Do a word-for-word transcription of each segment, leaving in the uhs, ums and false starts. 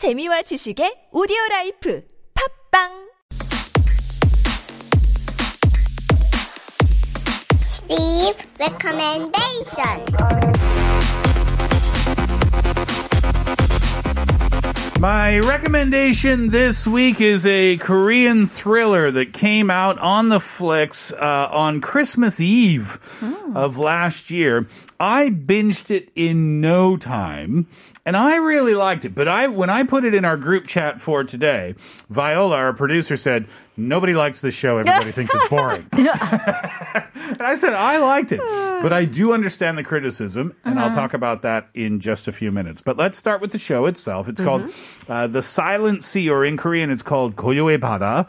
재미와 지식의 오디오라이프 팝빵 Steve Recommendation. My recommendation this week is a Korean thriller that came out on the flicks uh, on Christmas Eve mm. of last year. I binged it in no time. And I really liked it, but I when I put it in our group chat for today, Viola, our producer, said, nobody likes this show, everybody thinks it's boring. And I said, I liked it, but I do understand the criticism, and uh-huh. I'll talk about that in just a few minutes. But let's start with the show itself. It's mm-hmm. called uh, The Silent Sea, or in Korean, it's called Goyo-e-bada.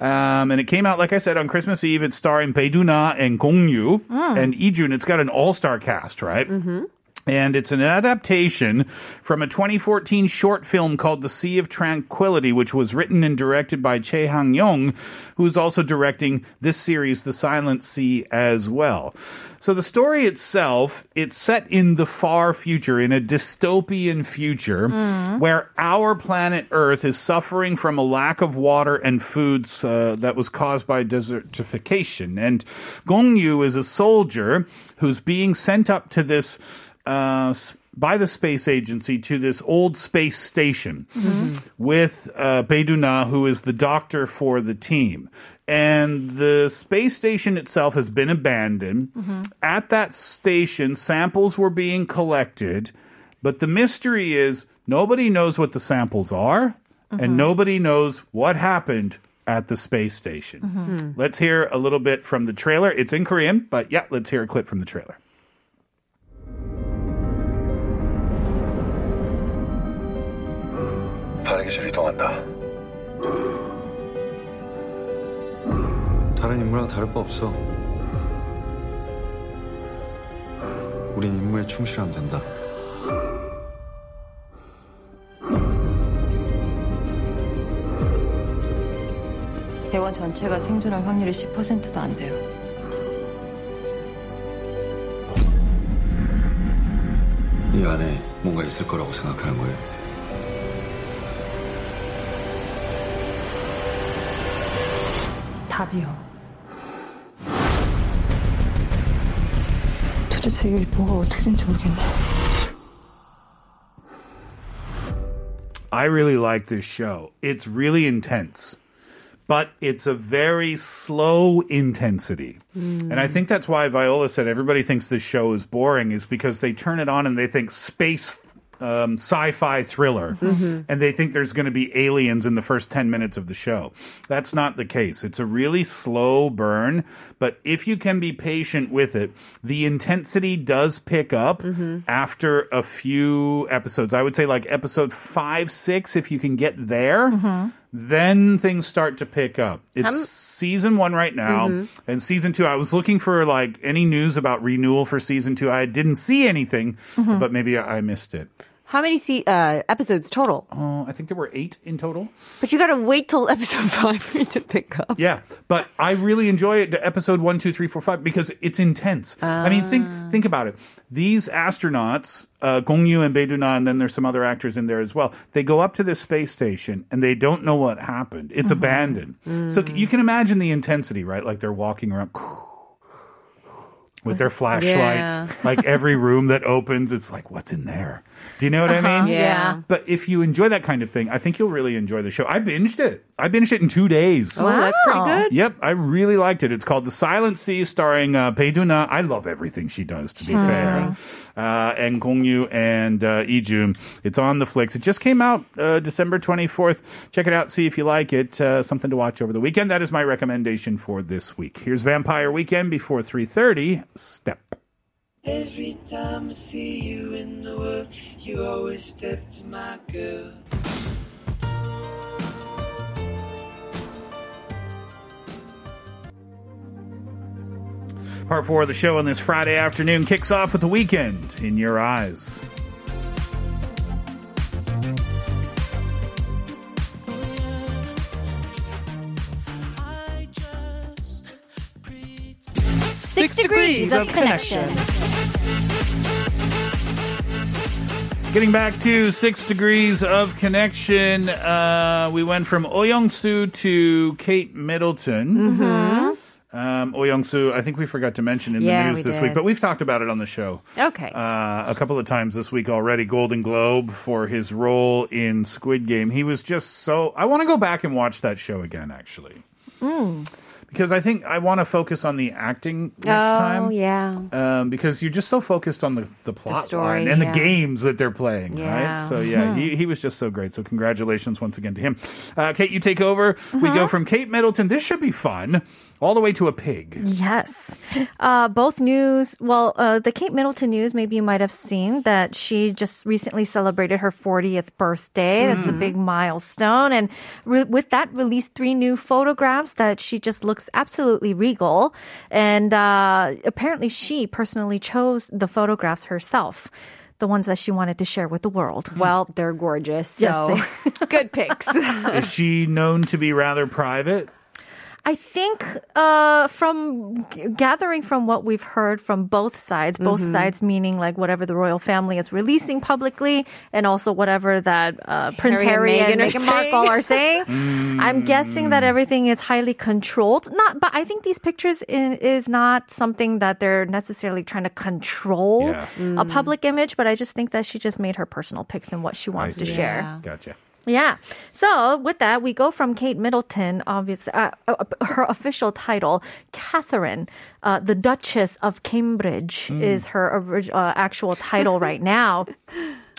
Um, and it came out, like I said, on Christmas Eve. It's starring Bae Doona and Gong Yoo mm. and Lee Joon. It's got an all-star cast, right? Mm-hmm. And it's an adaptation from a twenty fourteen short film called The Sea of Tranquility, which was written and directed by Chae Hang-yong, who's also directing this series, The Silent Sea, as well. So the story itself, it's set in the far future, in a dystopian future, mm. where our planet Earth is suffering from a lack of water and foods uh, that was caused by desertification. And Gong Yoo is a soldier who's being sent up to this Uh, by the space agency to this old space station mm-hmm. with uh, Bae Doona, who is the doctor for the team. And the space station itself has been abandoned. Mm-hmm. At that station, samples were being collected, but the mystery is nobody knows what the samples are, mm-hmm. and nobody knows what happened at the space station. Mm-hmm. Let's hear a little bit from the trailer. It's in Korean, but yeah, let's hear a clip from the trailer. 다른 기술이 동한다. 다른 인물랑 다를 바 없어. 우린 임무에 충실하면 된다. 대원 전체가 생존할 확률이 십 퍼센트도 안 돼요. 이 안에 뭔가 있을 거라고 생각하는 거예요. 답이요. 도대체 이게 뭐가 어떻게 된지 모르겠네. I really like this show. It's really intense. But it's a very slow intensity. Mm. And I think that's why Viola said everybody thinks this show is boring, is because they turn it on and they think space Um, sci-fi thriller, mm-hmm. and they think there's going to be aliens in the first ten minutes of the show. That's not the case. It's a really slow burn, but if you can be patient with it, the intensity does pick up mm-hmm. after a few episodes. I would say like episode five, six, if you can get there, mm-hmm. then things start to pick up. It's I'm... season one right now, mm-hmm. and season two, I was looking for like any news about renewal for season two. I didn't see anything, mm-hmm. but maybe I missed it. How many se- uh, episodes total? Uh, I think there were eight in total. But you got to wait till episode five for it to pick up. Yeah, but I really enjoy it, episode one, two, three, four, five, because it's intense. Uh... I mean, think think about it. These astronauts, uh, Gong Yoo and Bae Doona, and then there's some other actors in there as well, they go up to this space station, and they don't know what happened. It's mm-hmm. abandoned. Mm. So you can imagine the intensity, right? Like they're walking around... with their flashlights, yeah. like every room that opens, it's like, what's in there? Do you know what uh-huh. I mean? Yeah. But if you enjoy that kind of thing, I think you'll really enjoy the show. I binged it. I binged it in two days. Oh, wow. That's pretty good. Yep, I really liked it. It's called The Silent Sea, starring uh, Bae Doona. I love everything she does, to be uh-huh. fair. Uh, and Gong Yoo and uh, Lee Joon. It's on the flicks. It just came out uh, December twenty-fourth. Check it out. See if you like it. Uh, something to watch over the weekend. That is my recommendation for this week. Here's Vampire Weekend before three thirty. Step. Every time I see you in the world, you always step to my girl. Part four of the show on this Friday afternoon kicks off with The Weekend in Your Eyes. Six degrees of connection. Getting back to Six Degrees of Connection, uh, we went from Oh Young-soo to Kate Middleton. Mm-hmm. Um, Oh Young-soo, I think we forgot to mention in yeah, the news we this did. week, but we've talked about it on the show. Okay. Uh, a couple of times this week already. Golden Globe for his role in Squid Game. He was just so... I want to go back and watch that show again, actually. Mm. Because I think I want to focus on the acting next oh, time. Oh, yeah. Um, because you're just so focused on the, the plot the story, line and yeah. the games that they're playing, yeah. right? So, yeah, he, he was just so great. So, congratulations once again to him. Uh, Kate, you take over. Uh-huh. We go from Kate Middleton. This should be fun. All the way to a pig. Yes. Uh, both news, well, uh, the Kate Middleton news, maybe you might have seen that she just recently celebrated her fortieth birthday. Mm. That's a big milestone. And re- with that, released three new photographs that she just looks absolutely regal. And uh, apparently she personally chose the photographs herself. The ones that she wanted to share with the world. Well, they're gorgeous. So yes, they- good pics. Is she known to be rather private? I think uh, from g- gathering from what we've heard from both sides, both mm-hmm. sides meaning like whatever the royal family is releasing publicly and also whatever that uh, Prince Harry, Harry and, and Meghan Markle are saying, mm. I'm guessing that everything is highly controlled. Not, but I think these pictures in, is not something that they're necessarily trying to control yeah. mm. a public image, but I just think that she just made her personal picks and what she wants I to see. share. Yeah. Gotcha. Yeah. So with that, we go from Kate Middleton, obviously, uh, her official title, Catherine, uh, the Duchess of Cambridge mm. is her uh, actual title right now.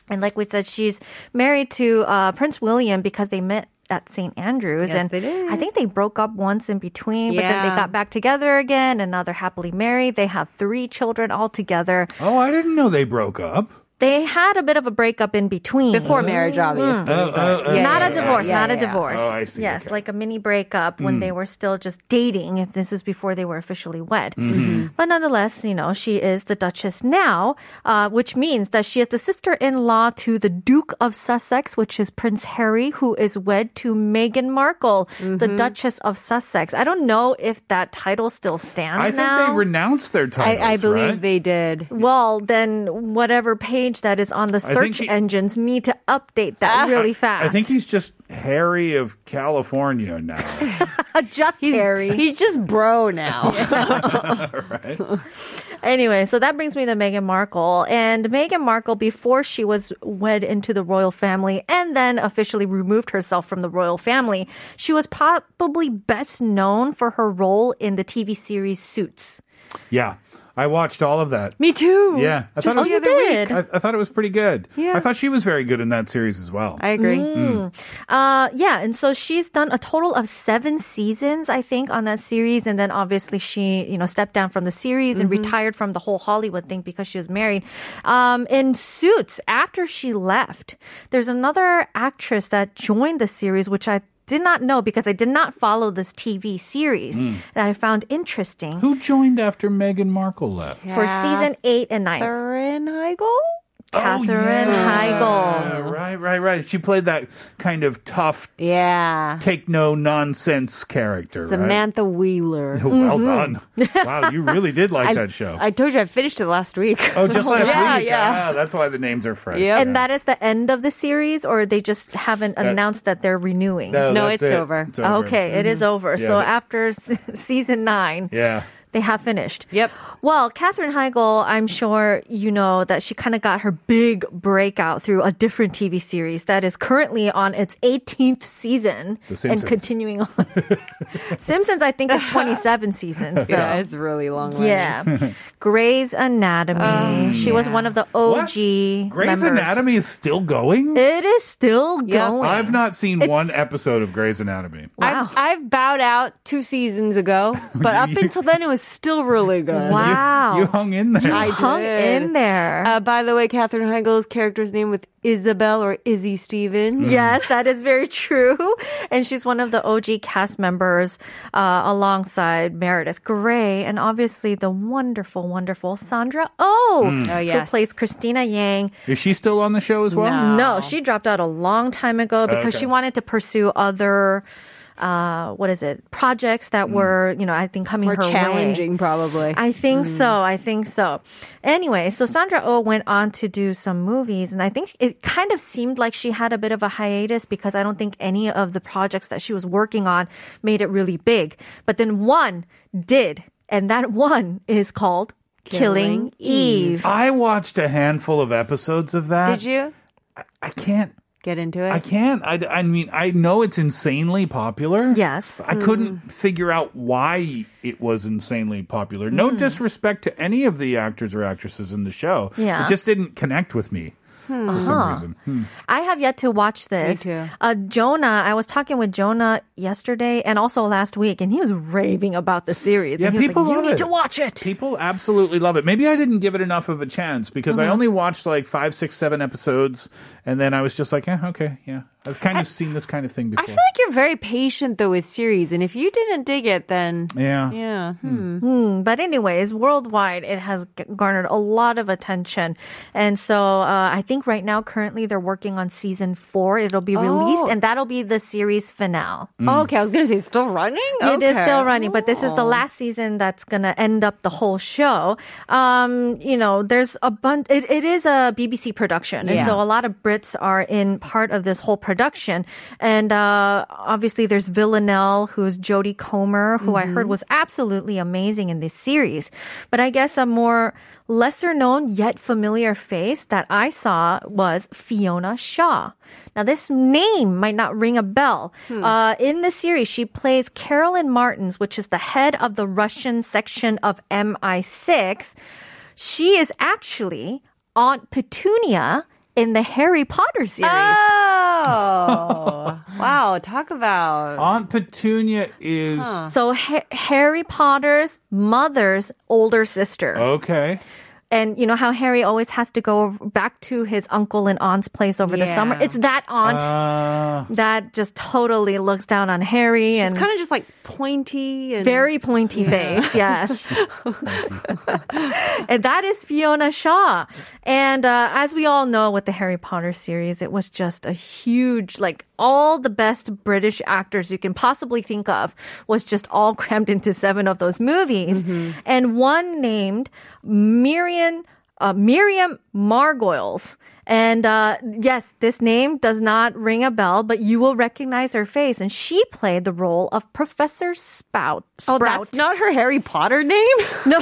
And like we said, she's married to uh, Prince William because they met at Saint Andrews. Yes, and they did. I think they broke up once in between, yeah. but then they got back together again, and now they're happily married. They have three children altogether. Oh, I didn't know they broke up. They had a bit of a breakup in between. Before marriage, obviously. Mm. Oh, oh, oh, yeah, not yeah, a divorce, yeah, not yeah, a yeah. divorce. Oh, I see. Yes, okay. Like a mini breakup when mm. they were still just dating, if this is before they were officially wed. Mm-hmm. But nonetheless, you know, she is the Duchess now, uh, which means that she is the sister-in-law to the Duke of Sussex, which is Prince Harry, who is wed to Meghan Markle, mm-hmm. the Duchess of Sussex. I don't know if that title still stands I now. I think they renounced their titles, I, I believe right? they did. Well, then whatever page that is on the search he, engines need to update that ah, really fast. I think he's just Harry of California now. just he's, Harry. He's just bro now. right. Anyway, so that brings me to Meghan Markle. And Meghan Markle, before she was wed into the royal family and then officially removed herself from the royal family, she was probably best known for her role in the T V series Suits. Yeah. I watched all of that. Me too. Yeah. I Just thought it was, the other week. I, I thought it was pretty good. Yeah. I thought she was very good in that series as well. I agree. Mm. Mm. Uh, yeah, and so she's done a total of seven seasons, I think, on that series. And then obviously she, you know, stepped down from the series mm-hmm. and retired from the whole Hollywood thing because she was married. Um, in Suits, after she left, there's another actress that joined the series, which I did not know because I did not follow this T V series mm. that I found interesting. Who joined after Meghan Markle left? Yeah. For season eight and nine. Catherine Heigl? Katherine oh, yeah. Heigl. Yeah, right, right, right. She played that kind of tough, yeah. take no nonsense character. Samantha right? Wheeler. Well mm-hmm. done. Wow, you really did like I, that show. I told you I finished it last week. Oh, just last yeah, week? Yeah, ah, that's why the names are fresh. Yep. And yeah. that is the end of the series, or they just haven't that, announced that they're renewing? No, no it's, it. over. it's over. Okay, mm-hmm. it is over. Yeah, so that, after s- season nine. Yeah. They have finished. Yep. Well, Katherine Heigl, I'm sure you know that she kind of got her big breakout through a different T V series that is currently on its eighteenth season and continuing on. Simpsons, I think, is twenty-seven seasons. So. Yeah, it's really long. Yeah. Grey's Anatomy. Um, she yeah. was one of the O G what? Grey's members. Anatomy is still going? It is still yep. going. I've not seen it's... one episode of Grey's Anatomy. Wow. I've, I've bowed out two seasons ago, but up until then it was still really good. Wow. You, you hung in there. You I hung did. in there. Uh, by the way, Katherine Heigl's character's name was Isabel or Izzy Stevens. Yes, that is very true. And she's one of the O G cast members uh, alongside Meredith Grey and obviously the wonderful, wonderful Sandra Oh, mm. oh yes. who plays Christina Yang. Is she still on the show as well? No, no she dropped out a long time ago because okay. she wanted to pursue other... uh, what is it, projects that mm. were, you know, I think coming or her challenging way. Probably. I think mm. so. I think so. Anyway, so Sandra Oh went on to do some movies, and I think it kind of seemed like she had a bit of a hiatus because I don't think any of the projects that she was working on made it really big. But then one did, and that one is called Killing, Killing Eve. Eve. I watched a handful of episodes of that. Did you? I, I can't. Get into it? I can't. I, I mean, I know it's insanely popular. Yes. I mm. couldn't figure out why it was insanely popular. No mm. disrespect to any of the actors or actresses in the show. Yeah. It just didn't connect with me. Hmm. For some uh-huh. reason. Hmm. I have yet to watch this. Me too. Uh, Jonah, I was talking with Jonah yesterday and also last week, and he was raving about the series. Yeah, and he people was like, love you it. Need to watch it. People absolutely love it. Maybe I didn't give it enough of a chance because mm-hmm. I only watched like five, six, seven episodes, and then I was just like, eh, okay, yeah. I've kind I, of seen this kind of thing before. I feel like you're very patient, though, with series. And if you didn't dig it, then... Yeah. Yeah. Hmm. Hmm. But anyways, worldwide, it has garnered a lot of attention. And so uh, I think right now, currently, they're working on season four. It'll be oh. released, and that'll be the series finale. Mm. Oh, okay, I was going to say, it's still running? Okay. It is still running, but this is the last season that's going to end up the whole show. Um, you know, there's a bunch... It, it is a B B C production, and yeah. so a lot of Brits are in part of this whole production. Production and uh, obviously there's Villanelle, who's Jodie Comer, who mm-hmm. I heard was absolutely amazing in this series. But I guess a more lesser known yet familiar face that I saw was Fiona Shaw. Now this name might not ring a bell. Hmm. Uh, in the series, she plays Carolyn Martins, which is the head of the Russian section of M I six. She is actually Aunt Petunia in the Harry Potter series. Oh. Wow, talk about... Aunt Petunia is... Huh. So ha- Harry Potter's mother's older sister. Okay. And you know how Harry always has to go back to his uncle and aunt's place over yeah. the summer? It's that aunt uh, that just totally looks down on Harry. She's and kind of just like pointy. And very pointy yeah. face, yes. And that is Fiona Shaw. And uh, as we all know with the Harry Potter series, it was just a huge, like all the best British actors you can possibly think of was just all crammed into seven of those movies. Mm-hmm. And one named Miriam Uh, Miriam Margolyes. And uh, yes, this name does not ring a bell, but you will recognize her face. And she played the role of Professor Spout. Sprout. Oh, that's not her Harry Potter name? No.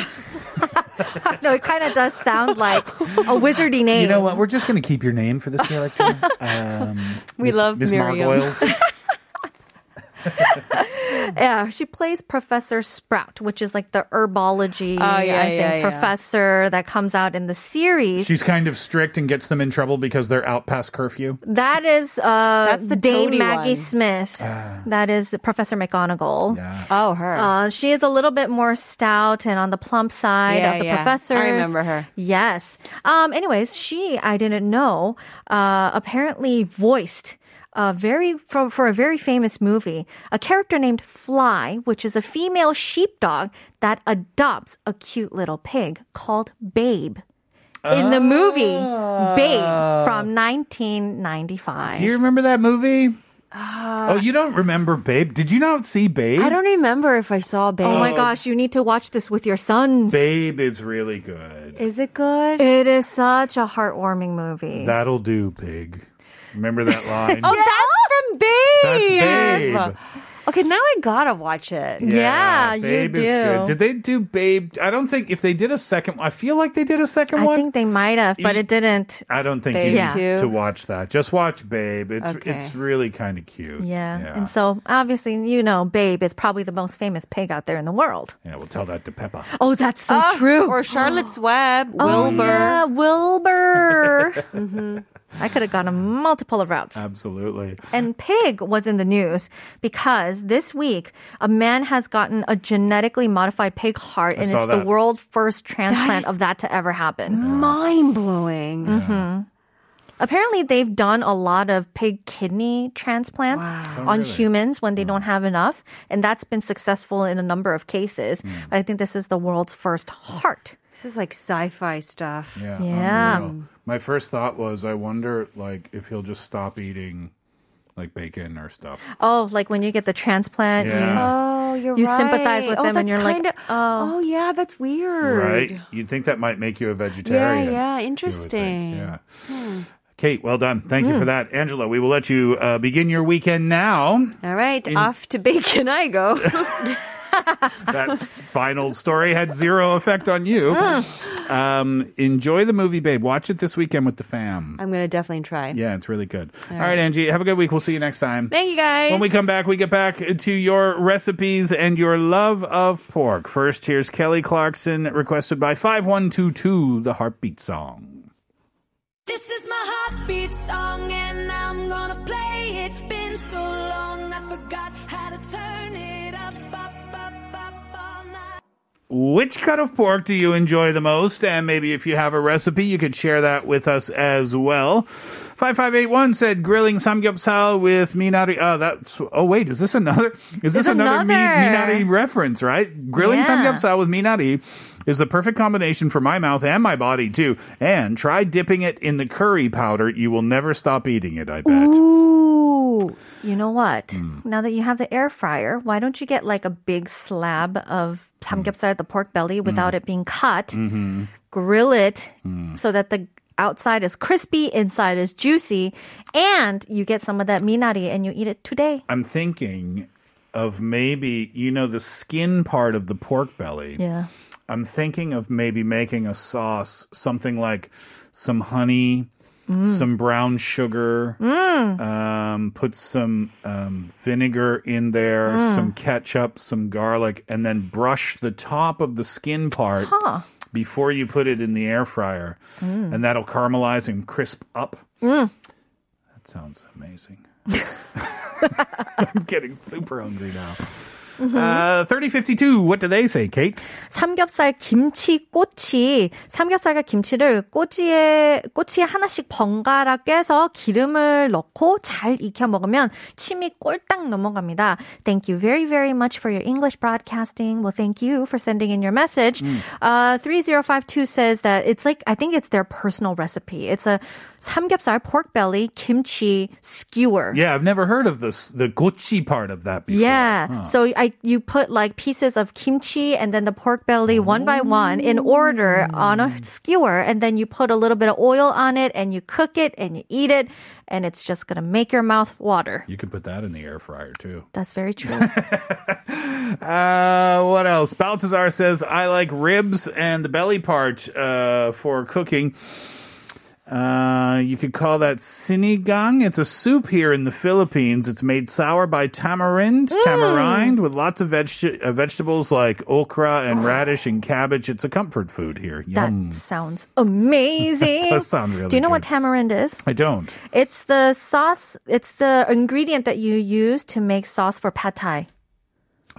No, it kind of does sound like a wizardy name. You know what? We're just going to keep your name for this character. Um, we Miss, love Miss Miriam. Margolyes. Yeah, she plays Professor Sprout, which is like the herbology, oh, yeah, I think, yeah, yeah. professor that comes out in the series. She's kind of strict and gets them in trouble because they're out past curfew. That is uh, the Dame Maggie one. Smith. Uh, that is Professor McGonagall. Yeah. Oh, her. Uh, she is a little bit more stout and on the plump side yeah, of the yeah. professors. I remember her. Yes. Um, anyways, she, I didn't know, uh, apparently voiced A very for, for a very famous movie, a character named Fly, which is a female sheepdog that adopts a cute little pig called Babe. In the movie uh, Babe from nineteen ninety-five. Do you remember that movie? Uh, oh, you don't remember Babe? Did you not see Babe? I don't remember if I saw Babe. Oh my gosh, you need to watch this with your sons. Babe is really good. Is it good? It is such a heartwarming movie. That'll do, pig. Remember that line? Oh, yeah. That's from Babe. That's Babe. Yes. Okay, now I gotta watch it. Yeah, yeah Babe you do. Is good. Did they do Babe? I don't think if they did a second. I feel like they did a second I one. I think they might have, but you, it didn't. I don't think Babe you yeah. need to watch that. Just watch Babe. It's okay. It's really kind of cute. Yeah. yeah, and so obviously you know Babe is probably the most famous pig out there in the world. Yeah, we'll tell that to Peppa. Oh, that's so uh, true. Or Charlotte's Web. Oh, Wilbur. Yeah, Wilbur. Mm-hmm. I could have gone a multiple of routes. Absolutely. And pig was in the news because this week a man has gotten a genetically modified pig heart, and it's the world first transplant of that to ever happen. Mind blowing. Yeah. Mm-hmm. Apparently, they've done a lot of pig kidney transplants wow. oh, on really? humans when they mm. don't have enough, and that's been successful in a number of cases. Mm. But I think this is the world's first heart. This is like sci-fi stuff. Yeah. yeah. My first thought was, I wonder, like, if he'll just stop eating like bacon or stuff. Oh, like when you get the transplant. Yeah. You, oh, you're you right. You sympathize with oh, them and you're like, of, oh. oh, yeah, that's weird. Right? You'd think that might make you a vegetarian. Yeah, yeah, interesting. Yeah. Hmm. Kate, well done. Thank mm. you for that. Angela, we will let you uh, begin your weekend now. All right. In- off to bacon I go. That final story had zero effect on you. Mm. Um, enjoy the movie, Babe. Watch it this weekend with the fam. I'm going to definitely try. Yeah, it's really good. All, All right. right, Angie. Have a good week. We'll see you next time. Thank you, guys. When we come back, we get back to your recipes and your love of pork. First, here's Kelly Clarkson, requested by five one two two, the Heartbeat Song. This is my heartbeat song and I'm going to play it. Been so long I forgot how to turn it up, up, up, up all night. Which cut of pork do you enjoy the most? And maybe if you have a recipe, you could share that with us as well. five five eight one said grilling samgyeopsal with minari. Uh, that's, oh, wait, is this another? Is this another, another. Mi, minari reference, right? Grilling yeah. samgyeopsal with minari is the perfect combination for my mouth and my body, too. And try dipping it in the curry powder. You will never stop eating it, I bet. Ooh, you know what? Mm. Now that you have the air fryer, why don't you get like a big slab of samgyeopsal, mm. the pork belly, without mm. it being cut? Mm-hmm. Grill it mm. so that the outside is crispy, inside is juicy, and you get some of that minari and you eat it today. I'm thinking of maybe, you know, the skin part of the pork belly. Yeah. I'm thinking of maybe making a sauce, something like some honey, mm. some brown sugar, mm. um, put some um, vinegar in there, mm. some ketchup, some garlic, and then brush the top of the skin part huh. before you put it in the air fryer. Mm. And that'll caramelize and crisp up. Mm. That sounds amazing. I'm getting super hungry now. Uh, thirty fifty-two, what do they say, Kate? 삼겹살 김치 꼬치. 삼겹살과 김치를 꼬치에, 꼬치에 하나씩 번갈아 꿰서 기름을 넣고 잘 익혀 먹으면 침이 꼴딱 넘어갑니다. Thank you very, very much for your English broadcasting. Well, thank you for sending in your message. Mm. Uh, three oh five two says that it's like, I think it's their personal recipe. It's a 삼겹살, pork belly, kimchi skewer. Yeah, I've never heard of this, the gochi part of that before. Yeah, huh. so I, you put like pieces of kimchi and then the pork belly one by one in order on a skewer, and then you put a little bit of oil on it and you cook it and you eat it, and it's just going to make your mouth water. You could put that in the air fryer too. That's very true. Uh, what else? Baltazar says, I like ribs and the belly part uh, for cooking. Uh, you could call that sinigang. It's a soup here in the Philippines. It's made sour by tamarind, mm. tamarind with lots of veg- uh, vegetables like okra and radish and cabbage. It's a comfort food here. Yum. That sounds amazing. That does sound really Do you know good. What tamarind is? I don't. It's the sauce. It's the ingredient that you use to make sauce for pad thai.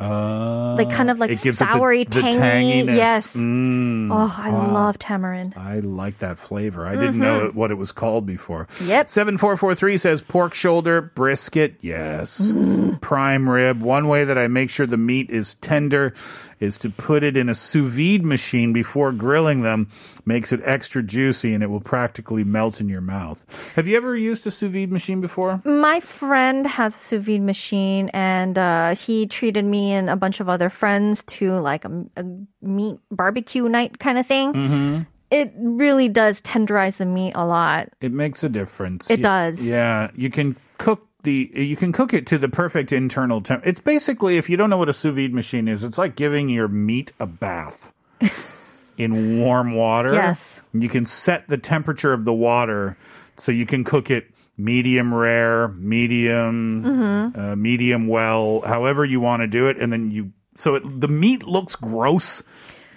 Uh, like kind of like it gives soury, it the, the tangy. Tanginess. Yes. Mm. Oh, I wow. love tamarind. I like that flavor. I mm-hmm. didn't know what it was called before. Yep. seven four four three says pork shoulder, brisket. Yes. Mm. Prime rib. One way that I make sure the meat is tender is to put it in a sous vide machine before grilling them. Makes it extra juicy and it will practically melt in your mouth. Have you ever used a sous vide machine before? My friend has a sous vide machine, and uh, he treated me and a bunch of other friends to like a, a meat barbecue night kind of thing. Mm-hmm. It really does tenderize the meat a lot. It makes a difference. It you, does. Yeah, you can cook The, you can cook it to the perfect internal temp. It's basically, if you don't know what a sous vide machine is, it's like giving your meat a bath in warm water. Yes. You can set the temperature of the water so you can cook it medium rare, medium, mm-hmm. uh, medium well, however you want to do it. And then you, so it, the meat looks gross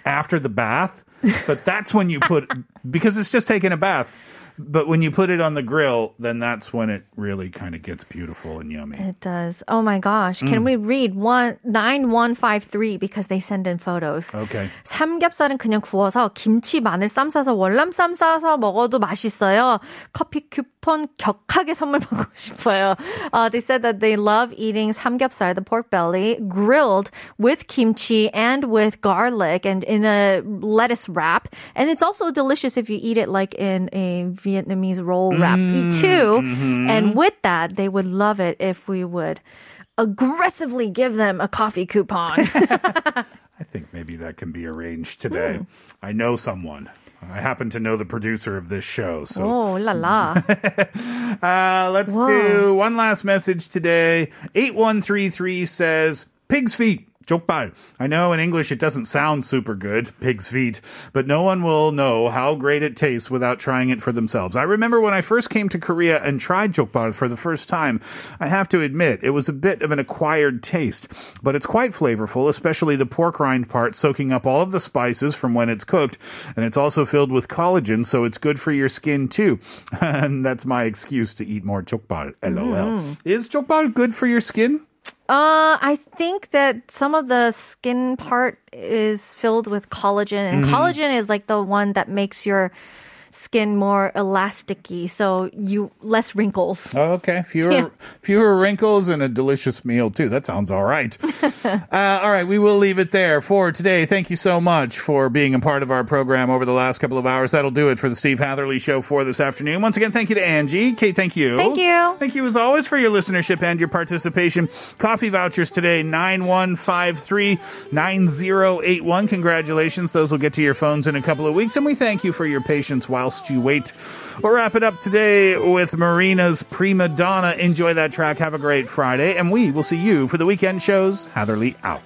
after the bath, but that's when you put, because it's just taking a bath. But when you put it on the grill, then that's when it really kind of gets beautiful and yummy. It does. Oh, my gosh. Can mm. we read one, nine one five three because they send in photos. Okay. 삼겹살은 그냥 구워서 김치, 마늘 쌈 싸서 월남 쌈 싸서 먹어도 맛있어요. 커피 쿠폰 격하게 선물 받고 싶어요. Uh, they said that they love eating samgyeopsal, the pork belly, grilled with kimchi and with garlic and in a lettuce wrap. And it's also delicious if you eat it like in a vegan Vietnamese roll wrap mm, too. Mm-hmm. And with that, they would love it if we would aggressively give them a coffee coupon. I think maybe that can be arranged today. Mm. I know someone. I happen to know the producer of this show. So. Oh, la la. uh, let's Whoa. do one last message today. eight one three three says, pig's feet. Jokbal. I know in English it doesn't sound super good, pig's feet, but no one will know how great it tastes without trying it for themselves. I remember when I first came to Korea and tried jokbal for the first time, I have to admit, it was a bit of an acquired taste, but it's quite flavorful, especially the pork rind part, soaking up all of the spices from when it's cooked, and it's also filled with collagen, so it's good for your skin too. And that's my excuse to eat more jokbal, lol. Mm. Is jokbal good for your skin? Uh, I think that some of the skin part is filled with collagen, and mm-hmm. collagen is like the one that makes your skin more elasticy, so you less wrinkles. Oh, okay, fewer yeah. fewer wrinkles and a delicious meal too. That sounds all right. uh, all right, we will leave it there for today. Thank you so much for being a part of our program over the last couple of hours. That'll do it for the Steve Hatherley Show for this afternoon. Once again, thank you to Angie. Kate, thank you. Thank you. Thank you as always for your listenership and your participation. Coffee vouchers today, nine one five three nine zero eight one. Congratulations. Those will get to your phones in a couple of weeks, and we thank you for your patience while whilst you wait. We'll wrap it up today with Marina's Prima Donna. Enjoy that track. Have a great Friday, and we will see you for the weekend shows. Hatherley out.